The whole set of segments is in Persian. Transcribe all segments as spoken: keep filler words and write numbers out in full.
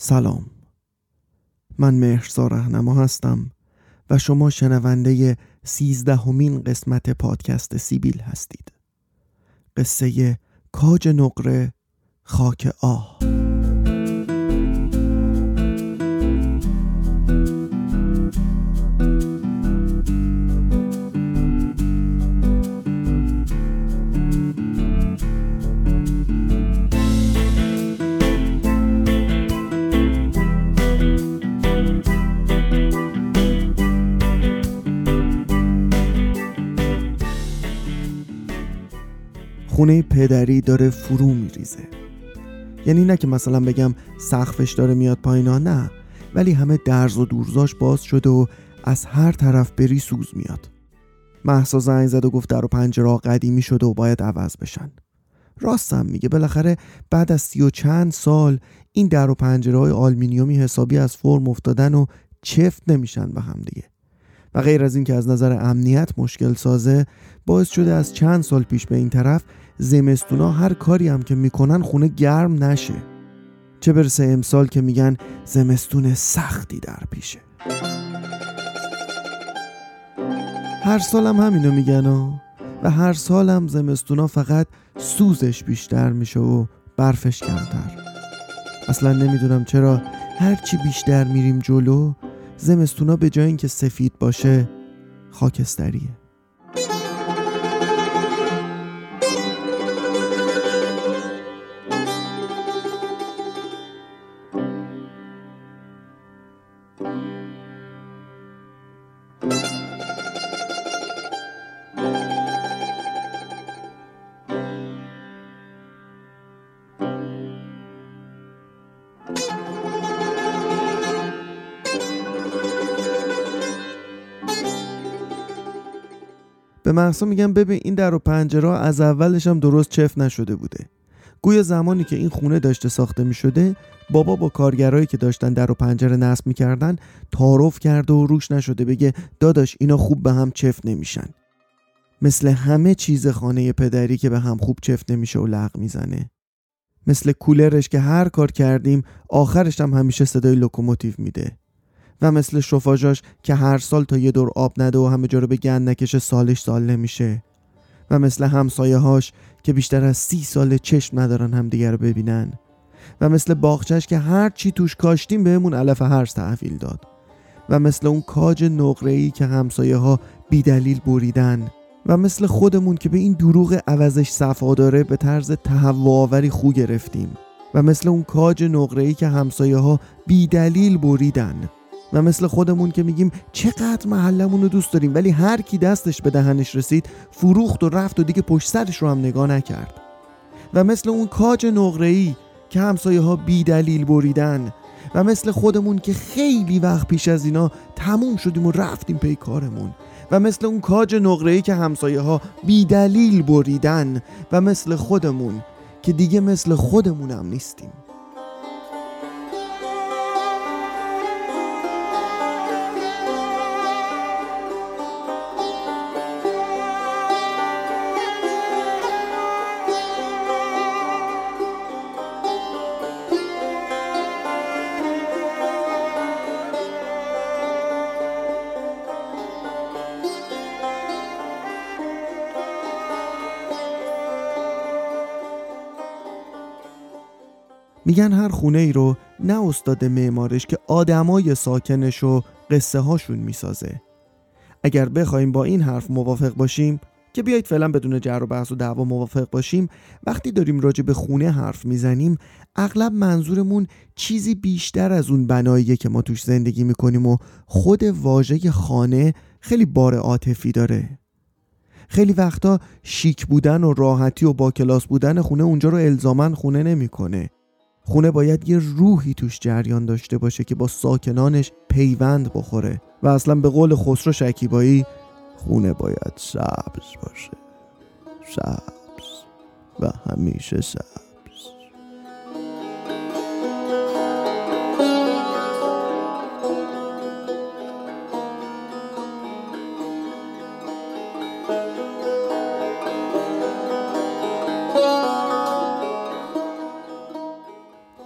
سلام، من مهرسا رهنما هستم و شما شنونده سیزدهمین قسمت پادکست سیبیل هستید. قصه کاج نقره، خاک آه. خونه پدری داره فرو میریزه. یعنی نه که مثلا بگم سقفش داره میاد پایینا، نه، ولی همه درز و دورزاش باز شده و از هر طرف بری سوز میاد. مهسا زنگ زد و گفت در و پنجره قدیمی شده و باید عوض بشن. راستم میگه، بالاخره بعد از سی و چند سال این در و پنجره های آلومینیومی حسابی از فرم افتادن و چفت نمیشن به هم دیگه. و غیر از این که از نظر امنیت مشکل سازه، باعث شده از چند سال پیش به این طرف زمستونا هر کاری هم که میکنن خونه گرم نشه، چه برسه امسال که میگن زمستون سختی در پیشه. هر سالم همینو میگن ها، و هر سالم زمستونا فقط سوزش بیشتر میشه و برفش کمتر. اصلا نمیدونم چرا هرچی بیشتر میریم جلو، زمستونا به جای اینکه سفید باشه خاکستریه. به مهسا میگم ببین این در و پنجره از اولش هم درست چفت نشده بوده. گویا زمانی که این خونه داشته ساخته میشده، بابا با کارگرایی که داشتن در و پنجره نصب میکردن تعارف کرده و روش نشده بگه داداش اینا خوب به هم چفت نمیشن. مثل همه چیز خانه پدری که به هم خوب چفت نمیشه و لغ میزنه. مثل کولرش که هر کار کردیم آخرش هم همیشه صدای لوکوموتیو میده. و مثل شوفاژاش که هر سال تا یه دور آب نده و همه جا رو به گند نکشه سالش سال نمیشه. و مثل همسایه‌هاش که بیشتر از سی سال چشم ندارن همدیگه رو ببینن. و مثل باغچه‌اش که هر چی توش کاشتیم بهمون علف هرز تحویل داد. و مثل اون کاج نقره‌ای که همسایه‌ها بی‌دلیل بریدن. و مثل خودمون که به این دروغ عوضش صفا داره به طرز تهوع‌آوری خو گرفتیم. و مثل اون کاج نقره‌ای که همسایه‌ها بی‌دلیل بریدن. و مثل خودمون که میگیم چقدر محلمون رو دوست داریم، ولی هر کی دستش به دهنش رسید فروخت و رفت و دیگه پشت سرش رو هم نگاه نکرد. و مثل اون کاج نقره‌ای که همسایه ها بی دلیل بریدن. و مثل خودمون که خیلی وقت پیش از اینا تموم شدیم و رفتیم پی کارمون. و مثل اون کاج نقره‌ای که همسایه ها بی دلیل بریدن. و مثل خودمون که دیگه مثل خودمون هم نیستیم. میگن هر خونه ای رو نه استاد معمارش که آدمای ساکنش و قصه هاشون میسازه. اگر بخوایم با این حرف موافق باشیم، که بیایید فعلا بدون جر و بحث و دعوا موافق باشیم، وقتی داریم راجع به خونه حرف میزنیم اغلب منظورمون چیزی بیشتر از اون بناییه که ما توش زندگی میکنیم و خود واژه خانه خیلی بار عاطفی داره. خیلی وقتا شیک بودن و راحتی و با کلاس بودن خونه اونجا رو الزاماً خونه نمیکنه. خونه باید یه روحی توش جریان داشته باشه که با ساکنانش پیوند بخوره و اصلا به قول خسرو شکیبایی خونه باید سبز باشه، سبز و همیشه سبز.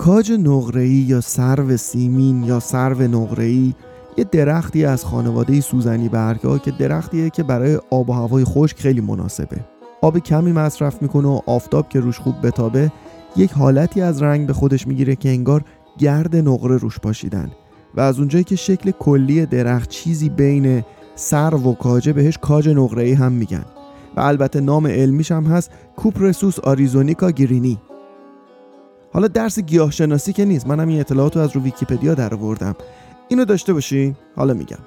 کاج نقره‌ای یا سرو سیمین یا سرو نقره‌ای یه درختی از خانواده سوزنی برگ‌ها که درختیه که برای آب و هوای خشک خیلی مناسبه. آب کمی مصرف میکنه و آفتاب که روش خوب بتابه یک حالتی از رنگ به خودش میگیره که انگار گرد نقره روش پاشیدن و از اونجایی که شکل کلی درخت چیزی بین سرو و کاجه بهش کاج نقره‌ای هم میگن و البته نام علمیش هم هست کوپرسوس آریزونیکا گرینی. حالا درس گیاه شناسی که نیست، منم این اطلاعات رو از رو ویکی‌پدیا درآوردم، اینو داشته باشین. حالا میگم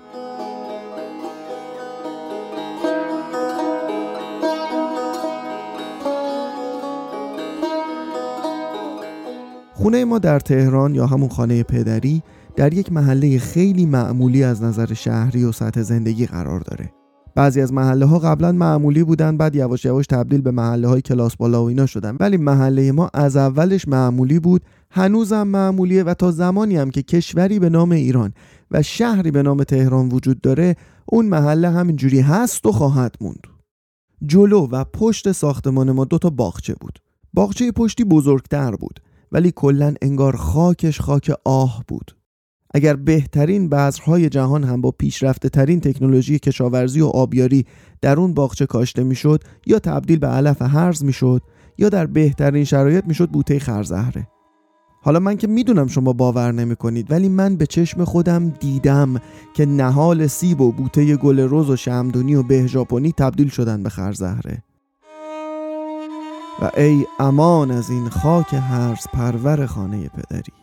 خونه ما در تهران یا همون خانه پدری در یک محله خیلی معمولی از نظر شهری و سطح زندگی قرار داره. بعضی از محله ها قبلا معمولی بودن، بعد یواش یواش تبدیل به محله های کلاس بالا و اینا شدن، ولی محله ما از اولش معمولی بود، هنوزم معمولیه و تا زمانی هم که کشوری به نام ایران و شهری به نام تهران وجود داره اون محله همینجوری هست و خواهد موند. جلو و پشت ساختمان ما دوتا باغچه بود. باغچه پشتی بزرگتر بود ولی کلن انگار خاکش خاک آه بود. اگر بهترین بذرهای جهان هم با پیشرفته ترین تکنولوژی کشاورزی و آبیاری در اون باغچه کاشته میشد یا تبدیل به علف هرز میشد یا در بهترین شرایط میشد بوته خرزهره. حالا من که میدونم شما باور نمیکنید ولی من به چشم خودم دیدم که نهال سیب و بوته گل رز و شمعدونی و به ژاپنی تبدیل شدن به خرزهره. و ای امان از این خاک هرز پرور خانه پدری.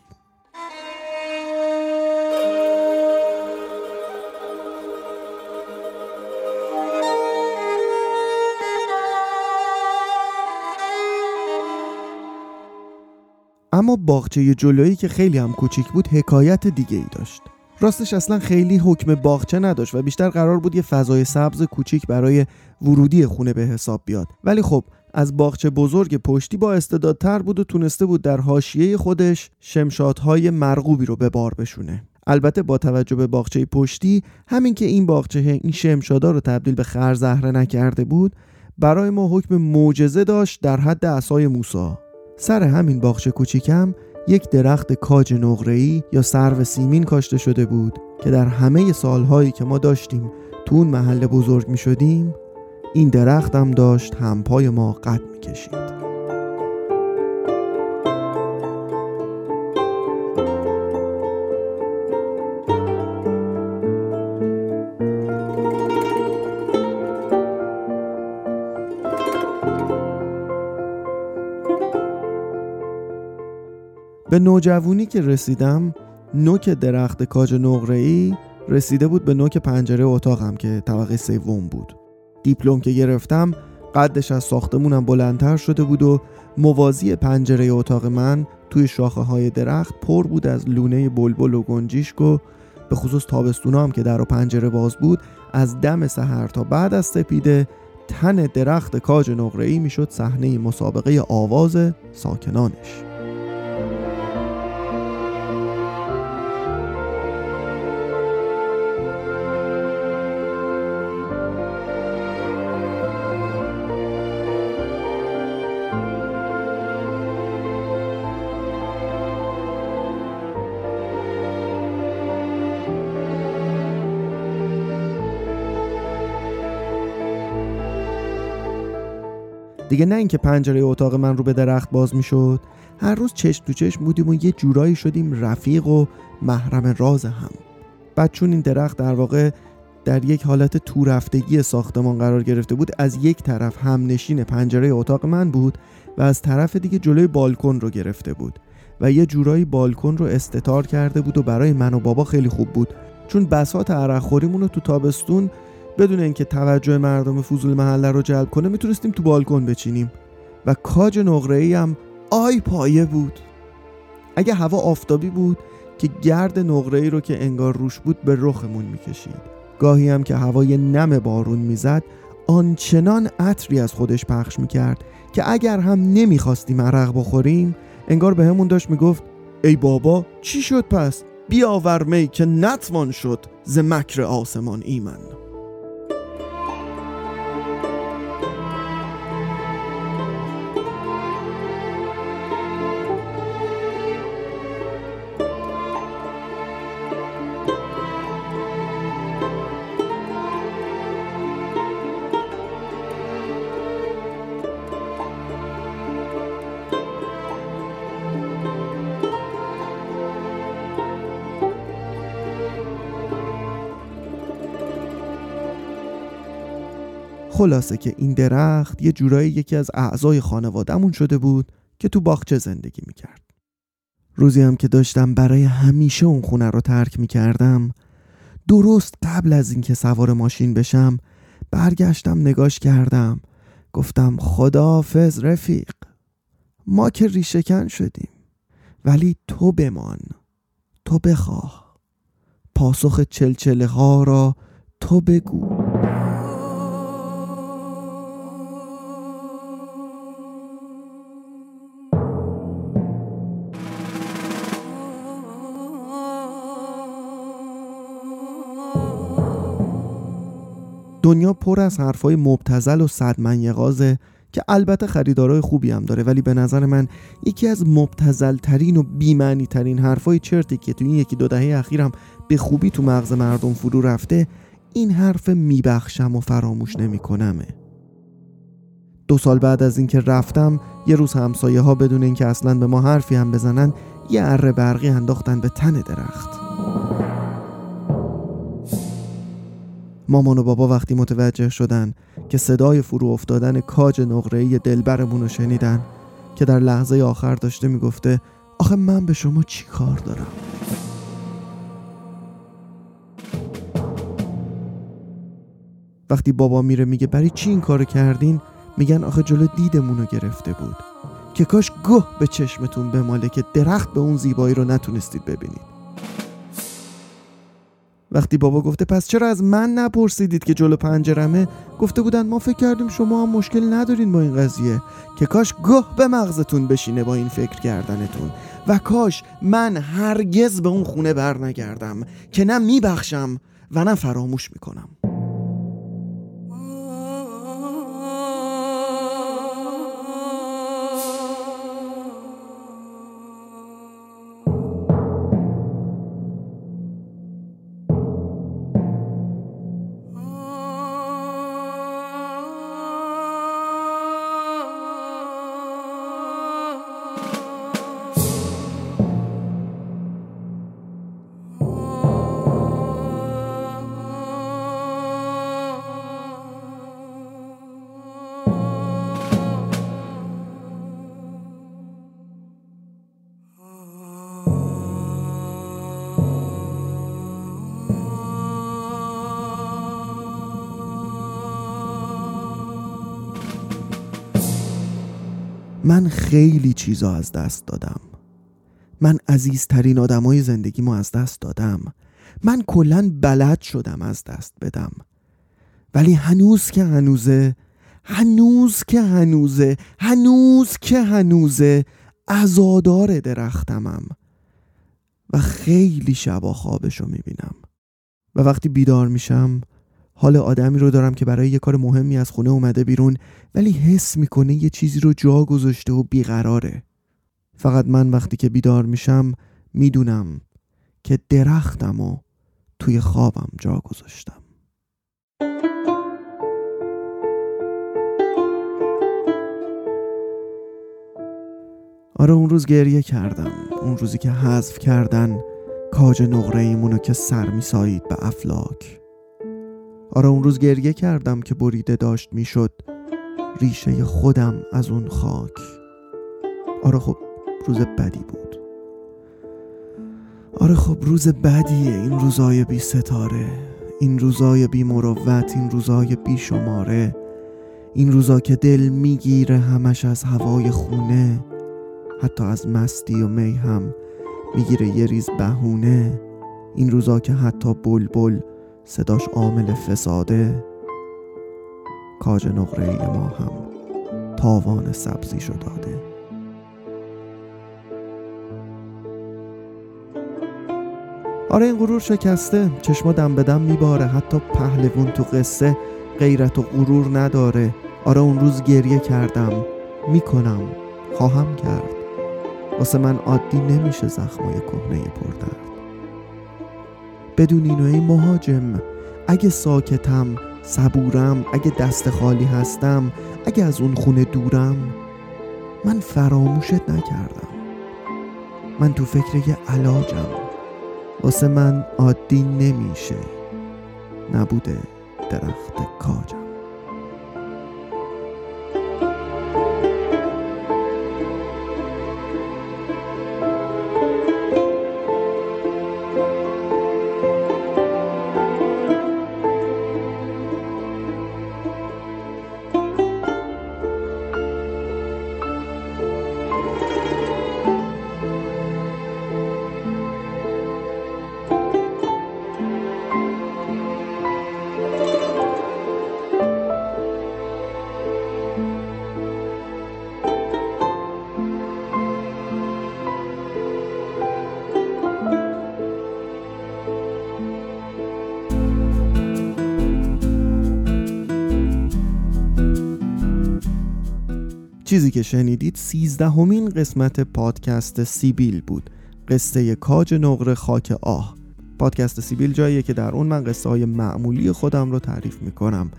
اما باغچه جلویی که خیلی هم کوچیک بود حکایت دیگه ای داشت. راستش اصلا خیلی حکم باغچه نداشت و بیشتر قرار بود یه فضای سبز کوچیک برای ورودی خونه به حساب بیاد، ولی خب از باغچه بزرگ پشتی با استعدادتر بود و تونسته بود در حاشیه خودش شمشادهای مرغوبی رو به بار بشونه. البته با توجه به باغچه پشتی، همین که این باغچه این شمشادا رو تبدیل به خرزهره نکرده بود برای ما حکم معجزه داشت در حد عصای موسی. سر همین باغچه کوچیکم یک درخت کاج نقره‌ای یا سرو سیمین کاشته شده بود که در همه سالهایی که ما داشتیم تو اون محله بزرگ می شدیم این درخت هم داشت همپای ما قد می کشید. به نوجوانی که رسیدم نوک درخت کاج نقره‌ای رسیده بود به نوک پنجره اتاقم که طبقه سوم بود. دیپلم که گرفتم قدش از ساختمونم بلندتر شده بود و موازی پنجره اتاق من توی شاخه های درخت پر بود از لونه بلبل و گنجیشک و به خصوص تابستونا هم که در و پنجره باز بود از دم سحر تا بعد از سپیده تن درخت کاج نقره‌ای میشد صحنه مسابقه آواز ساکنانش. دیگه نه اینکه پنجره اتاق من رو به درخت باز می شد، هر روز چشم تو چشم بودیم و یه جورایی شدیم رفیق و محرم راز هم. بعد چون این درخت در واقع در یک حالت تو رفتگی ساختمان قرار گرفته بود، از یک طرف هم نشین پنجره اتاق من بود و از طرف دیگه جلوی بالکن رو گرفته بود و یه جورایی بالکن رو استتار کرده بود و برای من و بابا خیلی خوب بود، چون بساط عرق خوریمون رو تو تابستون بدون اینکه توجه مردم فضول محله رو جلب کنه میتونستیم تو بالکن بچینیم. و کاج نقره‌ای هم آی پایه بود. اگه هوا آفتابی بود که گرد نقره‌ای رو که انگار روش بود به رخمون میکشید. گاهی هم که هوای نم بارون میزد آنچنان عطری از خودش پخش میکرد که اگر هم نمیخواستیم عرق بخوریم انگار به همون داشت میگفت ای بابا چی شد پس؟ بیاور می که نتوان شد ز مکر آسمان ایمن. خلاصه که این درخت یه جورایی یکی از اعضای خانواده‌مون شده بود که تو باغچه زندگی میکرد. روزی هم که داشتم برای همیشه اون خونه رو ترک میکردم، درست قبل از اینکه سوار ماشین بشم برگشتم نگاش کردم، گفتم خداحافظ رفیق، ما که ریشه‌کن شدیم ولی تو بمان، تو بخواه، پاسخ چلچله ها را تو بگو. دنیا پر از حرفای مبتذل و صد منیقازه که البته خریدارای خوبی هم داره، ولی به نظر من یکی از مبتذل ترین و بی‌معنی ترین حرفای چرتی که تو این یکی دو دهه اخیرم به خوبی تو مغز مردم فرو رفته، این حرف میبخشم و فراموش نمی‌کنمه. دو سال بعد از اینکه رفتم، یه روز همسایه‌ها بدون اینکه اصلاً به ما حرفی هم بزنن، یه اره برقی انداختن به تن درخت. مامان و بابا وقتی متوجه شدن که صدای فرو افتادن کاج نقره‌ای دلبرمون رو شنیدن که در لحظه آخر داشته میگفته آخه من به شما چی کار دارم؟ وقتی بابا میره میگه برای چی این کارو کردین؟ میگن آخه جلو دیدمون رو گرفته بود، که کاش گه به چشمتون بماله که درخت به اون زیبایی رو نتونستید ببینید. وقتی بابا گفته پس چرا از من نپرسیدید که جلو پنجرمه، گفته بودن ما فکر کردیم شما هم مشکل ندارین با این قضیه، که کاش گه به مغزتون بشینه با این فکر کردنتون، و کاش من هرگز به اون خونه بر نگردم که نه میبخشم و نه فراموش میکنم. من خیلی چیزا از دست دادم. من عزیزترین آدمای زندگیمو از دست دادم. من کلاً بلد شدم از دست بدم. ولی هنوز که هنوزه، هنوز که هنوزه، هنوز که هنوزه عزادار درختمم و خیلی شبا خوابشو میبینم. و وقتی بیدار میشم حال آدمی رو دارم که برای یه کار مهمی از خونه اومده بیرون، ولی حس میکنه یه چیزی رو جا گذاشته و بیقراره. فقط من وقتی که بیدار میشم میدونم که درختم و توی خوابم جا گذاشتم. آره، اون روز گریه کردم، اون روزی که حذف کردن کاج نقره ایمونو که سر میسایید به افلاک. آره، اون روز گریه کردم که بریده داشت میشد ریشه خودم از اون خاک. آره خب، روز بدی بود. آره خب، روز بدیه، این روزای بی ستاره، این روزای بی مروت، این روزای بی شماره، این روزا که دل میگیره همش از هوای خونه، حتی از مستی و می هم میگیره یه ریز بهونه، این روزا که حتی بلبل صداش عامل فساده. کاج نقره‌ای ما هم تاوان سبزیشو داده. آره، این غرور شکسته، چشما دم به دم میباره، حتی پهلوون تو قصه غیرت و غرور نداره. آره، اون روز گریه کردم، میکنم، خواهم کرد. واسه من عادی نمیشه زخمای کهنه پردرد. بدون اینو ای مهاجم، اگه ساکتم، صبورم، اگه دست خالی هستم، اگه از اون خونه دورم، من فراموشت نکردم. من تو فکر یه علاجم. واسه من عادی نمیشه نبوده درخت کاجم. چیزی که شنیدید سیزدهمین قسمت پادکست سیبیل بود، قصه کاج نقره خاک آه. پادکست سیبیل جاییه که در اون من قصه های معمولی خودم رو تعریف میکنم.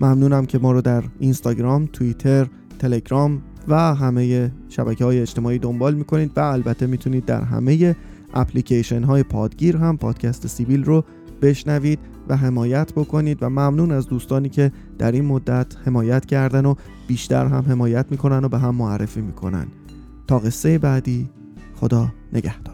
ممنونم که ما رو در اینستاگرام، توییتر، تلگرام و همه شبکه های اجتماعی دنبال میکنید و البته میتونید در همه اپلیکیشن های پادگیر هم پادکست سیبیل رو بشنوید و حمایت بکنید و ممنون از دوستانی که در این مدت حمایت کردن و بیشتر هم حمایت میکنن و به هم معرفی میکنن. تا قصه بعدی، خدا نگهدار.